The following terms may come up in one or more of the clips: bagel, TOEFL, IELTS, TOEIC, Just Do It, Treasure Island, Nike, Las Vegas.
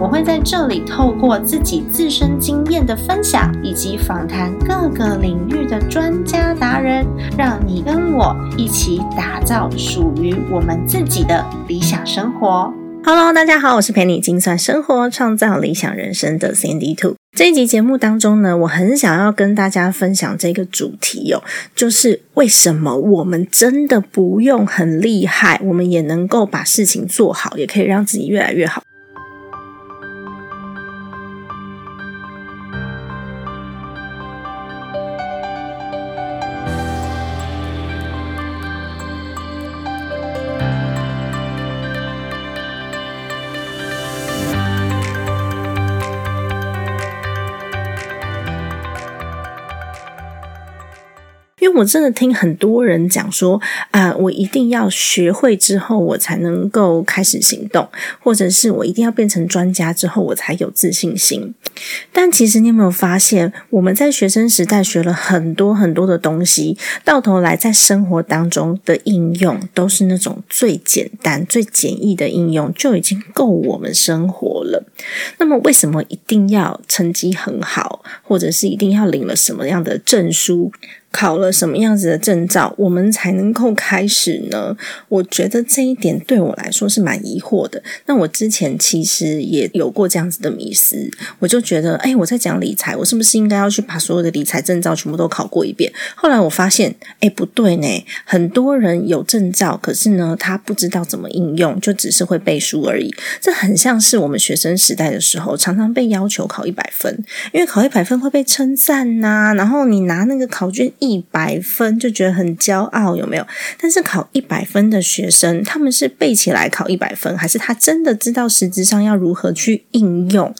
我会在这里透过自己自身经验的分享，以及访谈各个领域的专家达人，让你跟我一起打造属于我们自己的理想生活。Hello， 大家好，我是陪你精算生活、创造理想人生的 Sandy Two。这一集节目当中呢，我很想要跟大家分享这个主题哦，就是为什么我们真的不用很厉害，我们也能够把事情做好，也可以让自己越来越好。因为我真的听很多人讲说我一定要学会之后我才能够开始行动，或者是我一定要变成专家之后我才有自信心。但其实你有没有发现，我们在学生时代学了很多很多的东西，到头来在生活当中的应用都是那种最简单最简易的应用，就已经够我们生活了。那么为什么一定要成绩很好，或者是一定要领了什么样的证书，考了什么样子的证照，我们才能够开始呢？我觉得这一点对我来说是蛮疑惑的。那我之前其实也有过这样子的迷思，我就觉得我在讲理财，我是不是应该要去把所有的理财证照全部都考过一遍？后来我发现不对呢，很多人有证照，可是呢他不知道怎么应用，就只是会背书而已。这很像是我们学生时代的时候常常被要求考100分，因为考100分会被称赞啊，然后你拿那个考卷100分就觉得很骄傲，有没有？但是考100分的学生，他们是背起来考100分，还是他真的知道实质上要如何去应用？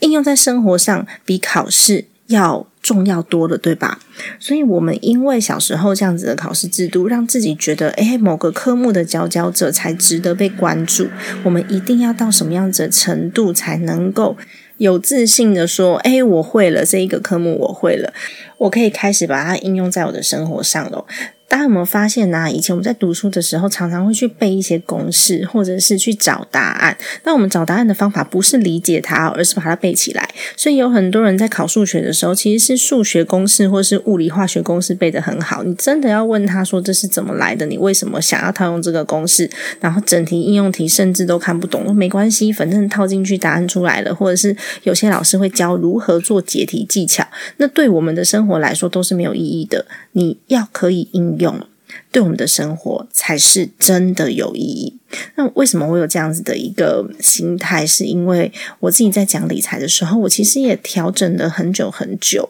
应用在生活上比考试要重要多了，对吧？所以我们因为小时候这样子的考试制度，让自己觉得某个科目的佼佼者才值得被关注，我们一定要到什么样子的程度才能够有自信的说我会了这一个科目，我会了，我可以开始把它应用在我的生活上了。大家有没有发现啊，以前我们在读书的时候常常会去背一些公式，或者是去找答案。那我们找答案的方法不是理解它，而是把它背起来。所以有很多人在考数学的时候，其实是数学公式或是物理化学公式背得很好，你真的要问他说这是怎么来的，你为什么想要套用这个公式，然后整题应用题甚至都看不懂，没关系，反正套进去答案出来了。或者是有些老师会教如何做解题技巧，那对我们的生活来说都是没有意义的。你要可以应用，对我们的生活才是真的有意义。那为什么我有这样子的一个心态，是因为我自己在讲理财的时候，我其实也调整了很久很久。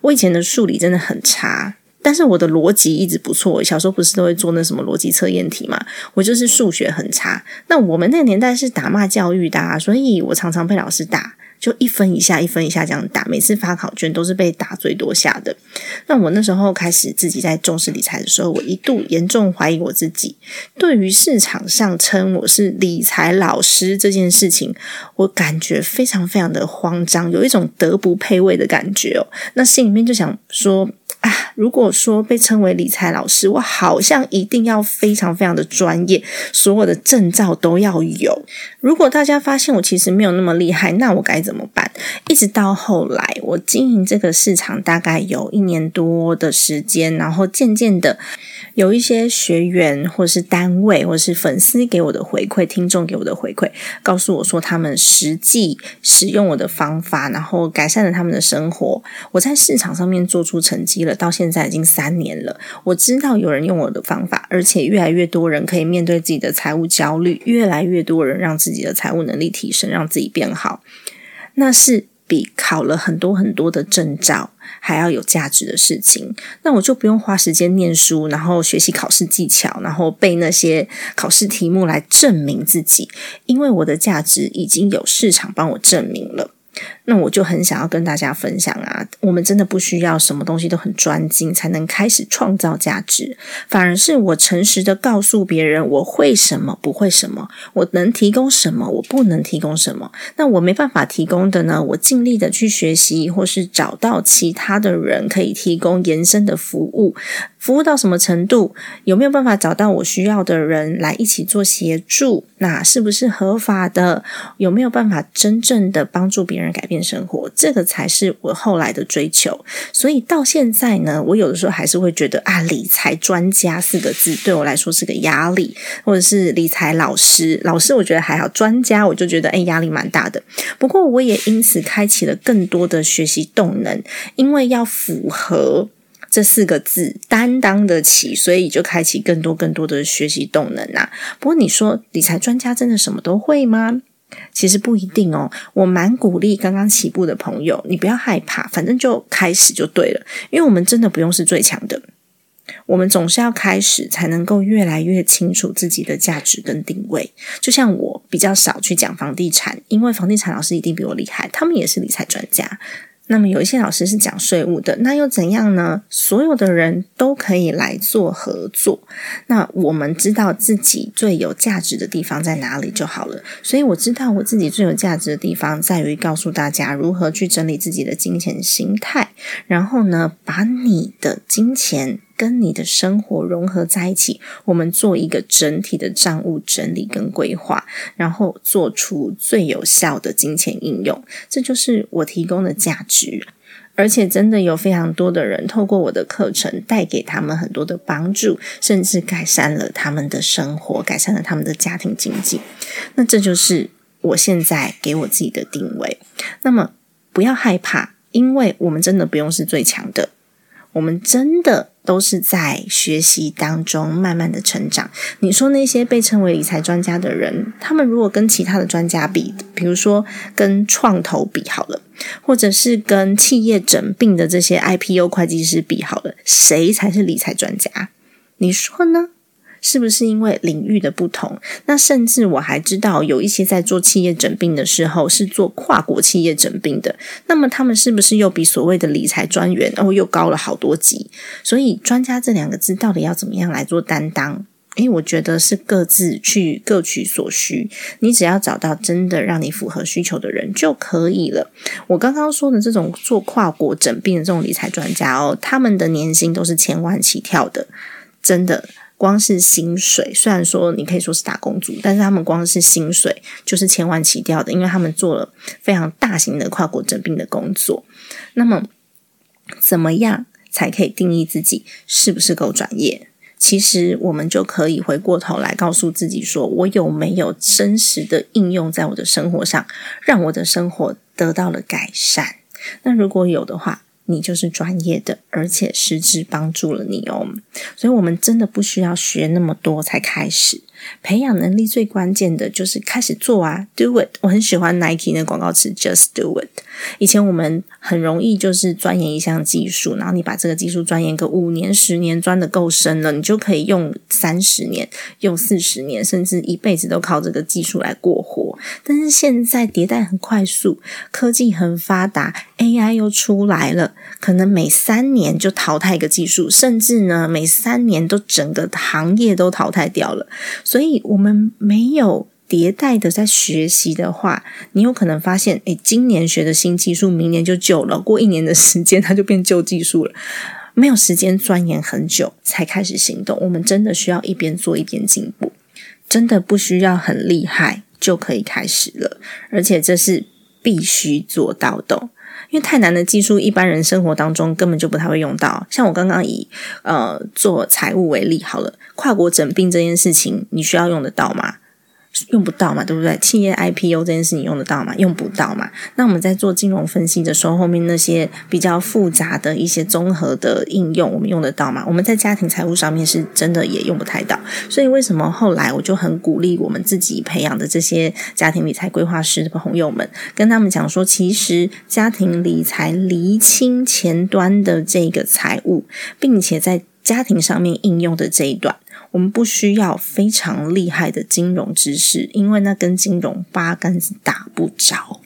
我以前的数理真的很差，但是我的逻辑一直不错，小时候不是都会做那什么逻辑测验题嘛，我就是数学很差。那我们那个年代是打骂教育的所以我常常被老师打，就一分一下一分一下这样打，每次发考卷都是被打最多下的。那我那时候开始自己在重视理财的时候，我一度严重怀疑我自己，对于市场上称我是理财老师这件事情，我感觉非常非常的慌张，有一种德不配位的感觉哦。那心里面就想说如果说被称为理财老师，我好像一定要非常非常的专业，所有的证照都要有。如果大家发现我其实没有那么厉害，那我该怎么办？一直到后来我经营这个市场大概有1年多的时间，然后渐渐的有一些学员或是单位或是粉丝给我的回馈，听众给我的回馈，告诉我说他们实际使用我的方法，然后改善了他们的生活。我在市场上面做出成绩了，到现在已经3年了。我知道有人用我的方法，而且越来越多人可以面对自己的财务焦虑，越来越多人让自己的财务能力提升，让自己变好。那是比考了很多很多的证照还要有价值的事情。那我就不用花时间念书，然后学习考试技巧，然后背那些考试题目来证明自己，因为我的价值已经有市场帮我证明了。那我就很想要跟大家分享啊，我们真的不需要什么东西都很专精才能开始创造价值，反而是我诚实的告诉别人我会什么不会什么，我能提供什么我不能提供什么，那我没办法提供的呢，我尽力的去学习或是找到其他的人可以提供延伸的服务，服务到什么程度，有没有办法找到我需要的人来一起做协助，那是不是合法的，有没有办法真正的帮助别人改变生活，这个才是我后来的追求。所以到现在呢，我有的时候还是会觉得啊，理财专家四个字对我来说是个压力，或者是理财老师我觉得还好，专家我就觉得压力蛮大的。不过我也因此开启了更多的学习动能，因为要符合这四个字担当得起，所以就开启更多的学习动能啊。不过你说理财专家真的什么都会吗？其实不一定哦，我蛮鼓励刚刚起步的朋友，你不要害怕，反正就开始就对了，因为我们真的不用是最强的，我们总是要开始才能够越来越清楚自己的价值跟定位。就像我比较少去讲房地产，因为房地产老师一定比我厉害，他们也是理财专家，那么有一些老师是讲税务的，那又怎样呢？所有的人都可以来做合作，那我们知道自己最有价值的地方在哪里就好了。所以我知道我自己最有价值的地方在于告诉大家如何去整理自己的金钱心态，然后呢，把你的金钱跟你的生活融合在一起，我们做一个整体的账务整理跟规划，然后做出最有效的金钱应用，这就是我提供的价值。而且真的有非常多的人透过我的课程带给他们很多的帮助，甚至改善了他们的生活，改善了他们的家庭经济。那这就是我现在给我自己的定位。那么不要害怕，因为我们真的不用是最强的，我们真的都是在学习当中慢慢的成长。你说那些被称为理财专家的人，他们如果跟其他的专家比，比如说跟创投比好了，或者是跟企业整并的这些 IPO 会计师比好了，谁才是理财专家？你说呢？是不是因为领域的不同？那甚至我还知道有一些在做企业整并的时候是做跨国企业整并的，那么他们是不是又比所谓的理财专员又高了好多级？所以专家这两个字到底要怎么样来做担当？我觉得是各自去各取所需，你只要找到真的让你符合需求的人就可以了。我刚刚说的这种做跨国整并的这种理财专家他们的年薪都是千万起跳的，真的光是薪水，虽然说你可以说是打工族，但是他们光是薪水就是千万起跳的，因为他们做了非常大型的跨国整并的工作。那么怎么样才可以定义自己是不是够专业？其实我们就可以回过头来告诉自己说，我有没有真实的应用在我的生活上，让我的生活得到了改善？那如果有的话，你就是专业的，而且实质帮助了你哦。所以我们真的不需要学那么多才开始培养能力，最关键的就是开始做啊 Do it。 我很喜欢 Nike 的广告词 Just do it。 以前我们很容易就是钻研一项技术，然后你把这个技术钻研个5年10年，钻得够深了，你就可以用30年用40年，甚至一辈子都靠这个技术来过活。但是现在迭代很快速，科技很发达， AI 又出来了，可能每3年就淘汰一个技术，甚至呢每3年都整个行业都淘汰掉了。所以我们没有迭代的在学习的话，你有可能发现今年学的新技术明年就旧了，过1年的时间它就变旧技术了，没有时间钻研很久才开始行动。我们真的需要一边做一边进步，真的不需要很厉害就可以开始了，而且这是必须做到的。因为太难的技术一般人生活当中根本就不太会用到，像我刚刚以做财务为例好了，跨国整并这件事情你需要用得到吗？用不到嘛，对不对？企业 IPO 这件事你用得到吗？用不到嘛。那我们在做金融分析的时候，后面那些比较复杂的一些综合的应用我们用得到吗？我们在家庭财务上面是真的也用不太到。所以为什么后来我就很鼓励我们自己培养的这些家庭理财规划师的朋友们，跟他们讲说，其实家庭理财厘清前端的这个财务，并且在家庭上面应用的这一段，我们不需要非常厉害的金融知识，因为那跟金融八竿子打不着。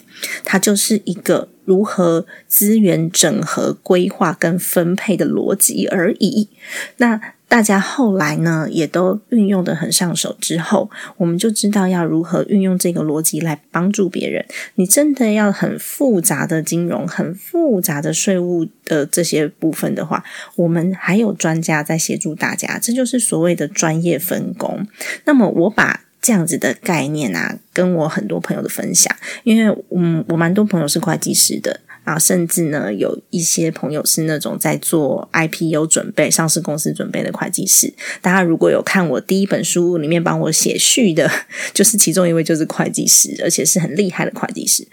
它就是一个如何资源整合、规划跟分配的逻辑而已。那大家后来呢，也都运用得很上手之后，我们就知道要如何运用这个逻辑来帮助别人。你真的要很复杂的金融、很复杂的税务的这些部分的话，我们还有专家在协助大家，这就是所谓的专业分工。那么我把这样子的概念啊，跟我很多朋友的分享，因为我蛮多朋友是会计师的，然后甚至呢有一些朋友是那种在做 IPO 准备、上市公司准备的会计师。大家如果有看我第一本书里面帮我写序的，就是其中一位就是会计师，而且是很厉害的会计师。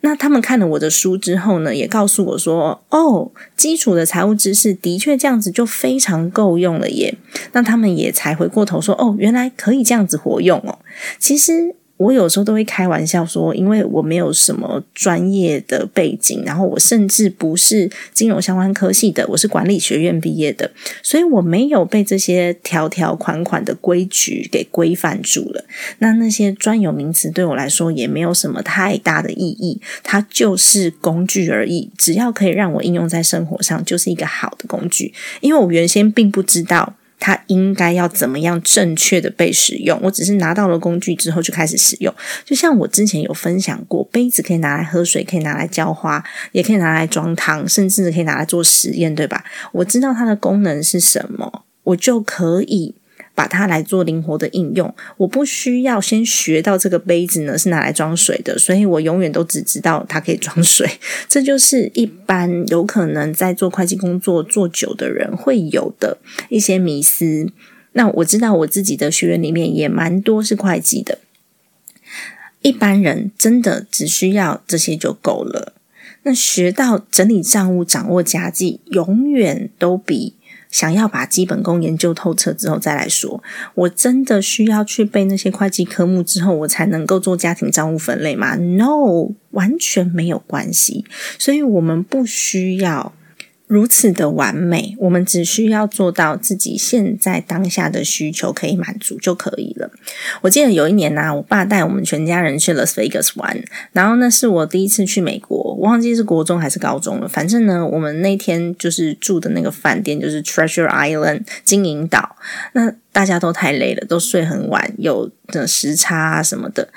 那他们看了我的书之后呢，也告诉我说，哦，基础的财务知识的确这样子就非常够用了耶。那他们也才回过头说，哦，原来可以这样子活用哦。其实我有时候都会开玩笑说，因为我没有什么专业的背景，然后我甚至不是金融相关科系的，我是管理学院毕业的，所以我没有被这些条条款款的规矩给规范住了。那些专有名词对我来说也没有什么太大的意义，它就是工具而已，只要可以让我应用在生活上，就是一个好的工具。因为我原先并不知道它应该要怎么样正确的被使用，我只是拿到了工具之后就开始使用。就像我之前有分享过，杯子可以拿来喝水，可以拿来浇花，也可以拿来装汤，甚至可以拿来做实验，对吧？我知道它的功能是什么，我就可以把它来做灵活的应用。我不需要先学到这个杯子呢是拿来装水的，所以我永远都只知道它可以装水。这就是一般有可能在做会计工作做久的人会有的一些迷思。那我知道我自己的学员里面也蛮多是会计的，一般人真的只需要这些就够了。那学到整理账务、掌握家计，永远都比想要把基本功研究透彻之后再来说，我真的需要去背那些会计科目之后我才能够做家庭账务分类吗？ No， 完全没有关系。所以我们不需要如此的完美，我们只需要做到自己现在当下的需求可以满足就可以了。我记得有一年我爸带我们全家人去 Las Vegas 玩，然后那是我第一次去美国，我忘记是国中还是高中了，反正呢我们那天就是住的那个饭店就是 Treasure Island 金银岛。那大家都太累了，都睡很晚，有时差啊什么的。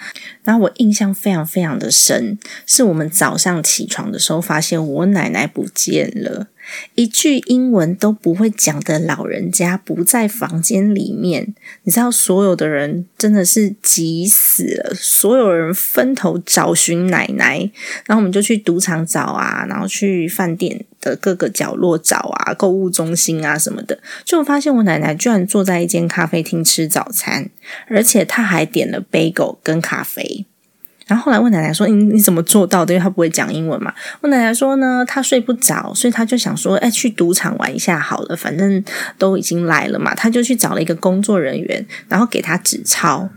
然后我印象非常非常的深，是我们早上起床的时候发现我奶奶不见了，一句英文都不会讲的老人家不在房间里面。你知道所有的人真的是急死了，所有人分头找寻奶奶，然后我们就去赌场找啊，然后去饭店的各个角落找啊，购物中心啊什么的，就发现我奶奶居然坐在一间咖啡厅吃早餐，而且她还点了 bagel 跟咖啡。然后后来我奶奶说，你怎么做到的？因为她不会讲英文嘛。我奶奶说呢，她睡不着，所以她就想说，去赌场玩一下好了，反正都已经来了嘛。她就去找了一个工作人员，然后给她纸钞，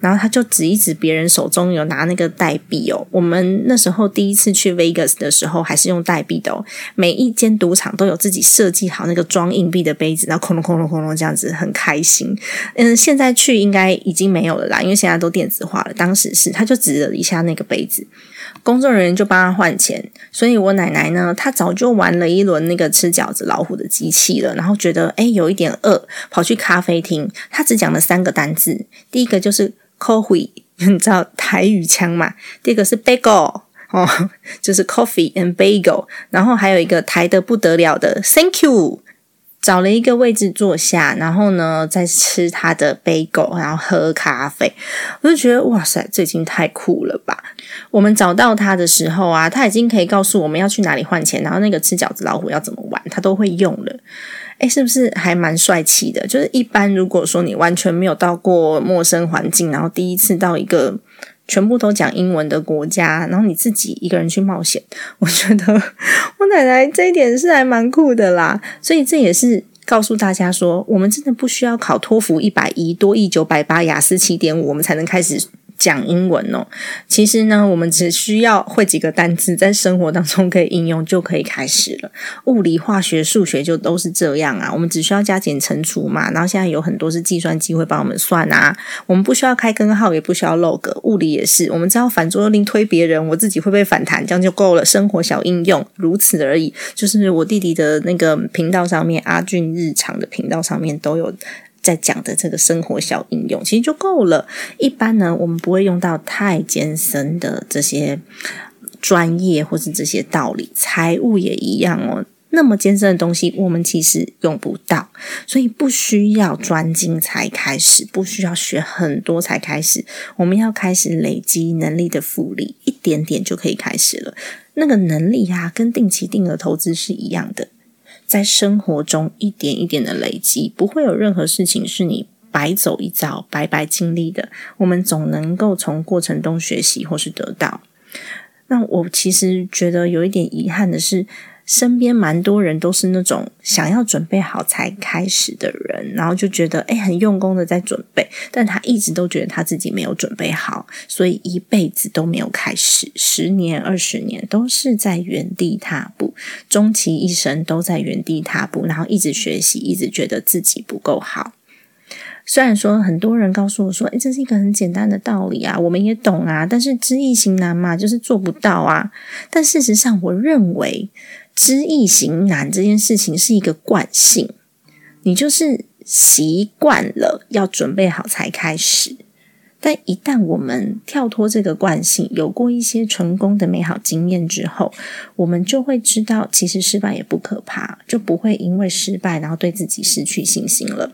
然后他就指一指别人手中有拿那个代币哦。我们那时候第一次去 Vegas 的时候还是用代币的哦。每一间赌场都有自己设计好那个装硬币的杯子，然后空隆空隆空隆这样子，很开心。现在去应该已经没有了啦，因为现在都电子化了，当时是。他就指了一下那个杯子，工作人员就帮他换钱。所以我奶奶呢，她早就玩了一轮那个吃饺子老虎的机器了，然后觉得有一点饿，跑去咖啡厅。她只讲了3个单字，第一个就是coffee， 你知道台语腔嘛？第一个是 bagel， 就是 coffee and bagel， 然后还有一个台的不得了的 thank you。 找了一个位置坐下，然后呢再吃他的 bagel， 然后喝咖啡。我就觉得哇塞，这已经太酷了吧。我们找到他的时候啊，他已经可以告诉我们要去哪里换钱，然后那个吃饺子老虎要怎么玩，他都会用了。是不是还蛮帅气的？就是一般如果说你完全没有到过陌生环境，然后第一次到一个全部都讲英文的国家，然后你自己一个人去冒险，我觉得我奶奶这一点是还蛮酷的啦。所以这也是告诉大家说，我们真的不需要考托福110、多益980、雅思7.5，我们才能开始讲英文哦。其实呢，我们只需要会几个单字，在生活当中可以应用就可以开始了。物理、化学、数学就都是这样啊，我们只需要加减乘除嘛，然后现在有很多是计算机会帮我们算啊，我们不需要开根号，也不需要 log。 物理也是，我们只要反作用力推别人，我自己会被反弹，这样就够了。生活小应用，如此而已。就是我弟弟的那个频道上面，阿俊日常的频道上面都有在讲的这个生活小应用，其实就够了。一般呢，我们不会用到太艰深的这些专业或是这些道理，财务也一样哦。那么艰深的东西我们其实用不到，所以不需要专精才开始，不需要学很多才开始，我们要开始累积能力的复利，一点点就可以开始了。那个能力啊，跟定期定额投资是一样的，在生活中一点一点的累积，不会有任何事情是你白走一遭白白经历的，我们总能够从过程中学习或是得到。那我其实觉得有一点遗憾的是，身边蛮多人都是那种想要准备好才开始的人，然后就觉得很用功的在准备，但他一直都觉得他自己没有准备好，所以一辈子都没有开始，10年20年都是在原地踏步，终其一生都在原地踏步，然后一直学习，一直觉得自己不够好。虽然说很多人告诉我说这是一个很简单的道理啊，我们也懂啊，但是知易行难嘛，就是做不到啊。但事实上我认为知易行难这件事情是一个惯性，你就是习惯了要准备好才开始。但一旦我们跳脱这个惯性，有过一些成功的美好经验之后，我们就会知道其实失败也不可怕，就不会因为失败然后对自己失去信心了。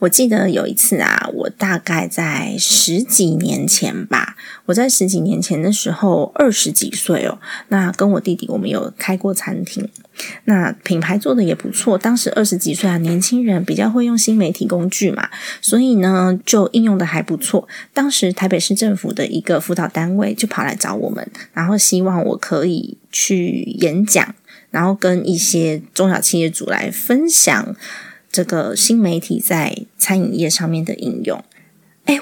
我记得有一次啊，我大概在10几年前吧，我在10几年前的时候20几岁哦，那跟我弟弟我们有开过餐厅，那品牌做的也不错，当时20几岁啊，年轻人比较会用新媒体工具嘛，所以呢就应用的还不错。当时台北市政府的一个辅导单位就跑来找我们，然后希望我可以去演讲，然后跟一些中小企业主来分享这个新媒体在餐饮业上面的应用。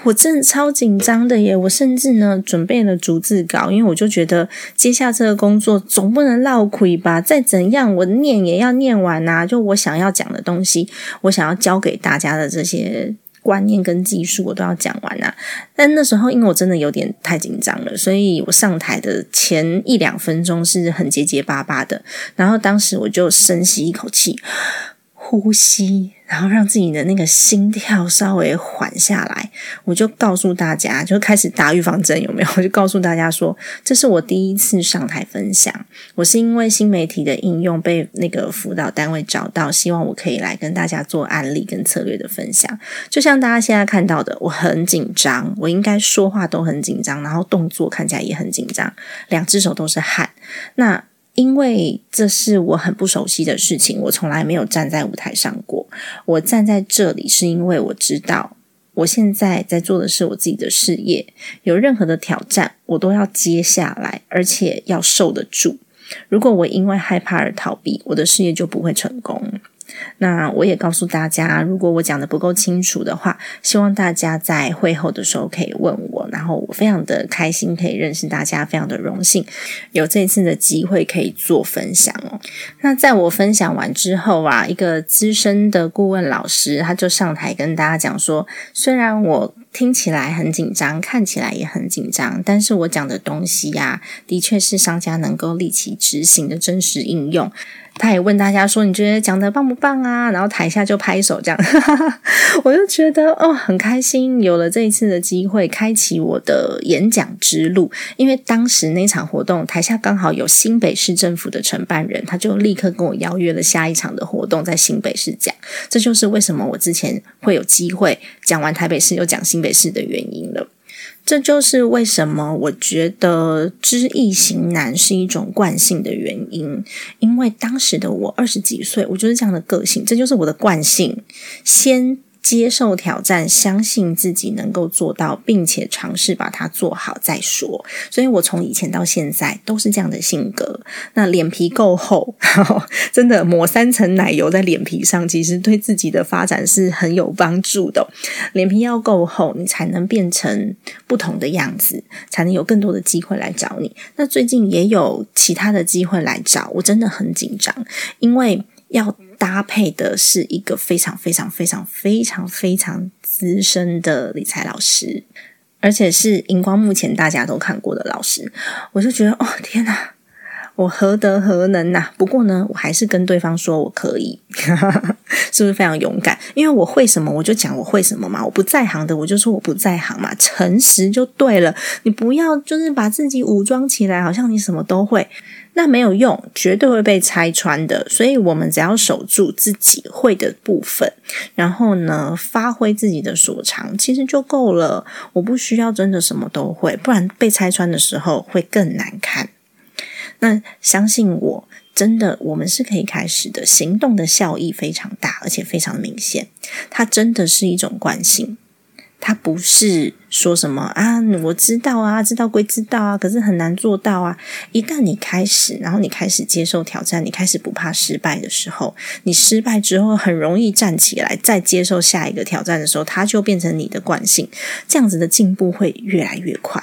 我真的超紧张的耶，我甚至呢准备了逐字稿，因为我就觉得接下这个工作总不能落亏吧，再怎样我念也要念完啊，就我想要讲的东西，我想要教给大家的这些观念跟技术我都要讲完啊。但那时候因为我真的有点太紧张了，所以我上台的前1-2分钟是很结结巴巴的，然后当时我就深吸一口气，呼吸，然后让自己的那个心跳稍微缓下来，我就告诉大家，就开始打预防针，有没有？我就告诉大家说，这是我第一次上台分享，我是因为新媒体的应用被那个辅导单位找到，希望我可以来跟大家做案例跟策略的分享。就像大家现在看到的，我很紧张，我应该说话都很紧张，然后动作看起来也很紧张，2只手都是汗。那因为这是我很不熟悉的事情，我从来没有站在舞台上过，我站在这里是因为我知道我现在在做的是我自己的事业，有任何的挑战我都要接下来，而且要受得住。如果我因为害怕而逃避，我的事业就不会成功。那我也告诉大家，如果我讲的不够清楚的话，希望大家在会后的时候可以问我，然后我非常的开心可以认识大家，非常的荣幸有这一次的机会可以做分享哦。那在我分享完之后啊，一个资深的顾问老师他就上台跟大家讲说，虽然我听起来很紧张，看起来也很紧张，但是我讲的东西啊，的确是商家能够立即执行的真实应用。他也问大家说，你觉得讲得棒不棒啊？然后台下就拍手这样我就觉得很开心，有了这一次的机会开启我的演讲之路。因为当时那场活动台下刚好有新北市政府的承办人，他就立刻跟我邀约了下一场的活动在新北市讲，这就是为什么我之前会有机会讲完台北市又讲新北市的原因了。这就是为什么我觉得知易行难是一种惯性的原因，因为当时的我20几岁，我就是这样的个性，这就是我的惯性，先接受挑战，相信自己能够做到，并且尝试把它做好再说。所以我从以前到现在都是这样的性格。那脸皮够厚，真的抹3层奶油在脸皮上，其实对自己的发展是很有帮助的。脸皮要够厚，你才能变成不同的样子，才能有更多的机会来找你。那最近也有其他的机会来找我，真的很紧张，因为要搭配的是一个非常资深的理财老师，而且是荧光幕前大家都看过的老师，我就觉得哦天哪，我何德何能啊。不过呢，我还是跟对方说我可以是不是非常勇敢？因为我会什么我就讲我会什么嘛，我不在行的我就说我不在行嘛，诚实就对了。你不要就是把自己武装起来好像你什么都会，那没有用，绝对会被拆穿的。所以我们只要守住自己会的部分，然后呢发挥自己的所长，其实就够了。我不需要真的什么都会，不然被拆穿的时候会更难看。那相信我，真的我们是可以开始的，行动的效益非常大，而且非常明显。它真的是一种惯性，它不是说什么啊我知道啊，知道归知道啊，可是很难做到啊。一旦你开始，然后你开始接受挑战，你开始不怕失败的时候，你失败之后很容易站起来再接受下一个挑战的时候，它就变成你的惯性。这样子的进步会越来越快，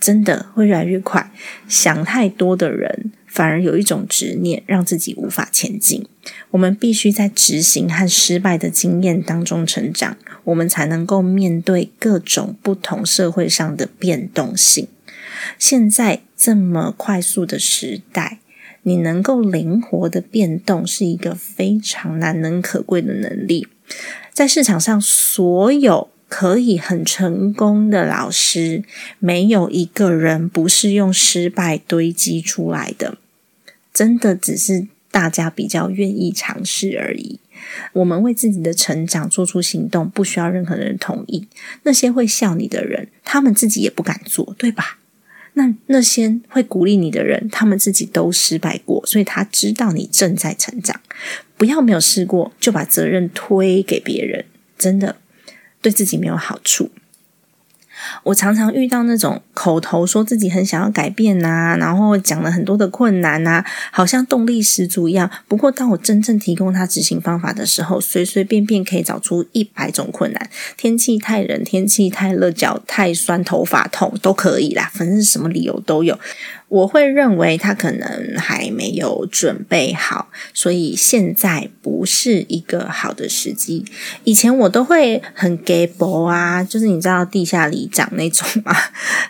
真的会越来越快。想太多的人反而有一种执念，让自己无法前进。我们必须在执行和失败的经验当中成长，我们才能够面对各种不同社会上的变动性。现在这么快速的时代，你能够灵活的变动是一个非常难能可贵的能力。在市场上，所有可以很成功的老师，没有一个人不是用失败堆积出来的，真的只是大家比较愿意尝试而已。我们为自己的成长做出行动，不需要任何人同意。那些会笑你的人，他们自己也不敢做，对吧？那些会鼓励你的人，他们自己都失败过，所以他知道你正在成长。不要没有试过就把责任推给别人，真的对自己没有好处。我常常遇到那种口头说自己很想要改变啊，然后讲了很多的困难啊，好像动力十足一样，不过当我真正提供他执行方法的时候，随随便便可以找出100种困难。天气太冷，天气太热，脚太酸，头发痛都可以啦，反正什么理由都有。我会认为他可能还没有准备好，所以现在不是一个好的时机。以前我都会很鸡婆啊，就是你知道地下里长那种嘛，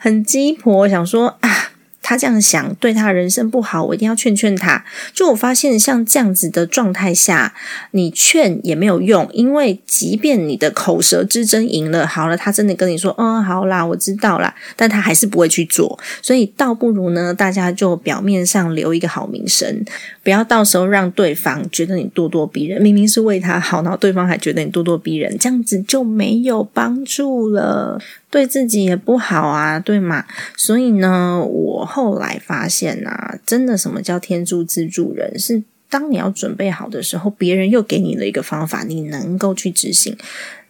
很鸡婆，想说啊，他这样想对他人生不好，我一定要劝劝他。就我发现像这样子的状态下，你劝也没有用，因为即便你的口舌之争赢了，好了，他真的跟你说嗯好啦我知道啦，但他还是不会去做。所以倒不如呢，大家就表面上留一个好名声，不要到时候让对方觉得你咄咄逼人，明明是为他好，然后对方还觉得你咄咄逼人，这样子就没有帮助了，对自己也不好啊，对吗？所以呢，我后来发现啊，真的什么叫天助自助人，是当你要准备好的时候，别人又给你了一个方法，你能够去执行，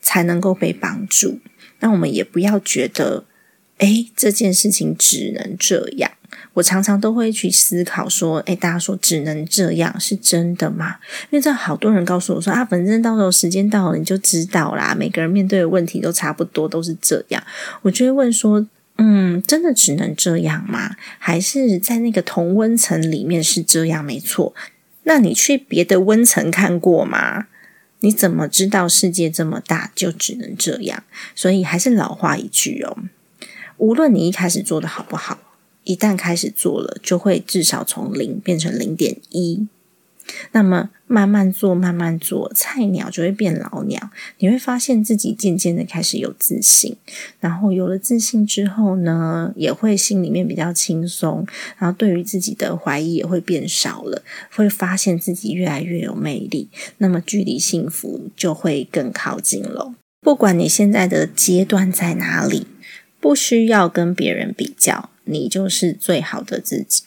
才能够被帮助。那我们也不要觉得诶，这件事情只能这样。我常常都会去思考说诶，大家说只能这样是真的吗？因为这好多人告诉我说啊，反正到时候时间到了你就知道啦，每个人面对的问题都差不多，都是这样。我就会问说真的只能这样吗？还是在那个同温层里面是这样没错，那你去别的温层看过吗？你怎么知道世界这么大就只能这样？所以还是老话一句哦，无论你一开始做的好不好，一旦开始做了，就会至少从0变成 0.1。 那么慢慢做，菜鸟就会变老鸟，你会发现自己渐渐的开始有自信，然后有了自信之后呢，也会心里面比较轻松，然后对于自己的怀疑也会变少了，会发现自己越来越有魅力，那么距离幸福就会更靠近了。不管你现在的阶段在哪里，不需要跟别人比较，你就是最好的自己。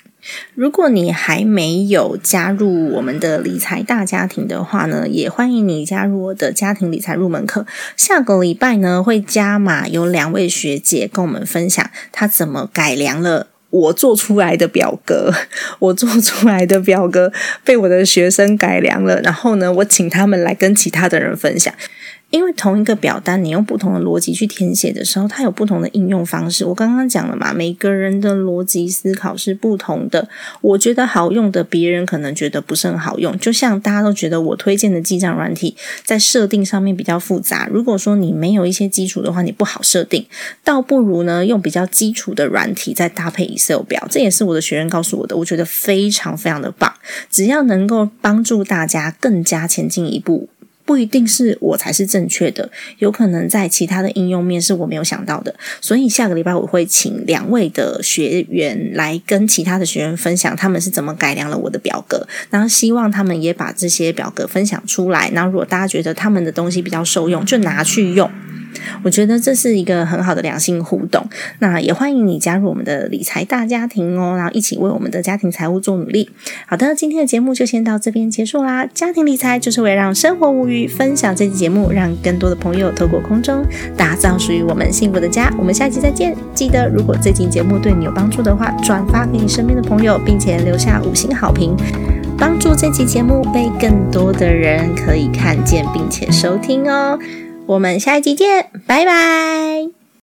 如果你还没有加入我们的理财大家庭的话呢，也欢迎你加入我的家庭理财入门课。下个礼拜呢会加码，有2位学姐跟我们分享她怎么改良了我做出来的表格，我做出来的表格被我的学生改良了，然后呢我请他们来跟其他的人分享。因为同一个表单你用不同的逻辑去填写的时候，它有不同的应用方式。我刚刚讲了嘛，每个人的逻辑思考是不同的，我觉得好用的别人可能觉得不是很好用。就像大家都觉得我推荐的记账软体在设定上面比较复杂，如果说你没有一些基础的话你不好设定，倒不如呢用比较基础的软体再搭配 Excel 表。这也是我的学员告诉我的，我觉得非常非常的棒。只要能够帮助大家更加前进一步，不一定是我才是正确的，有可能在其他的应用面是我没有想到的。所以下个礼拜我会请2位的学员来跟其他的学员分享他们是怎么改良了我的表格，然后希望他们也把这些表格分享出来。然后如果大家觉得他们的东西比较受用，就拿去用，我觉得这是一个很好的良性互动。那也欢迎你加入我们的理财大家庭哦，然后一起为我们的家庭财务做努力。好的，今天的节目就先到这边结束啦。家庭理财就是为了让生活无虞，分享这期节目，让更多的朋友透过空中打造属于我们幸福的家。我们下期再见。记得如果这期节目对你有帮助的话，转发给你身边的朋友，并且留下5星好评，帮助这期节目被更多的人可以看见并且收听哦。我们下一集见，拜拜。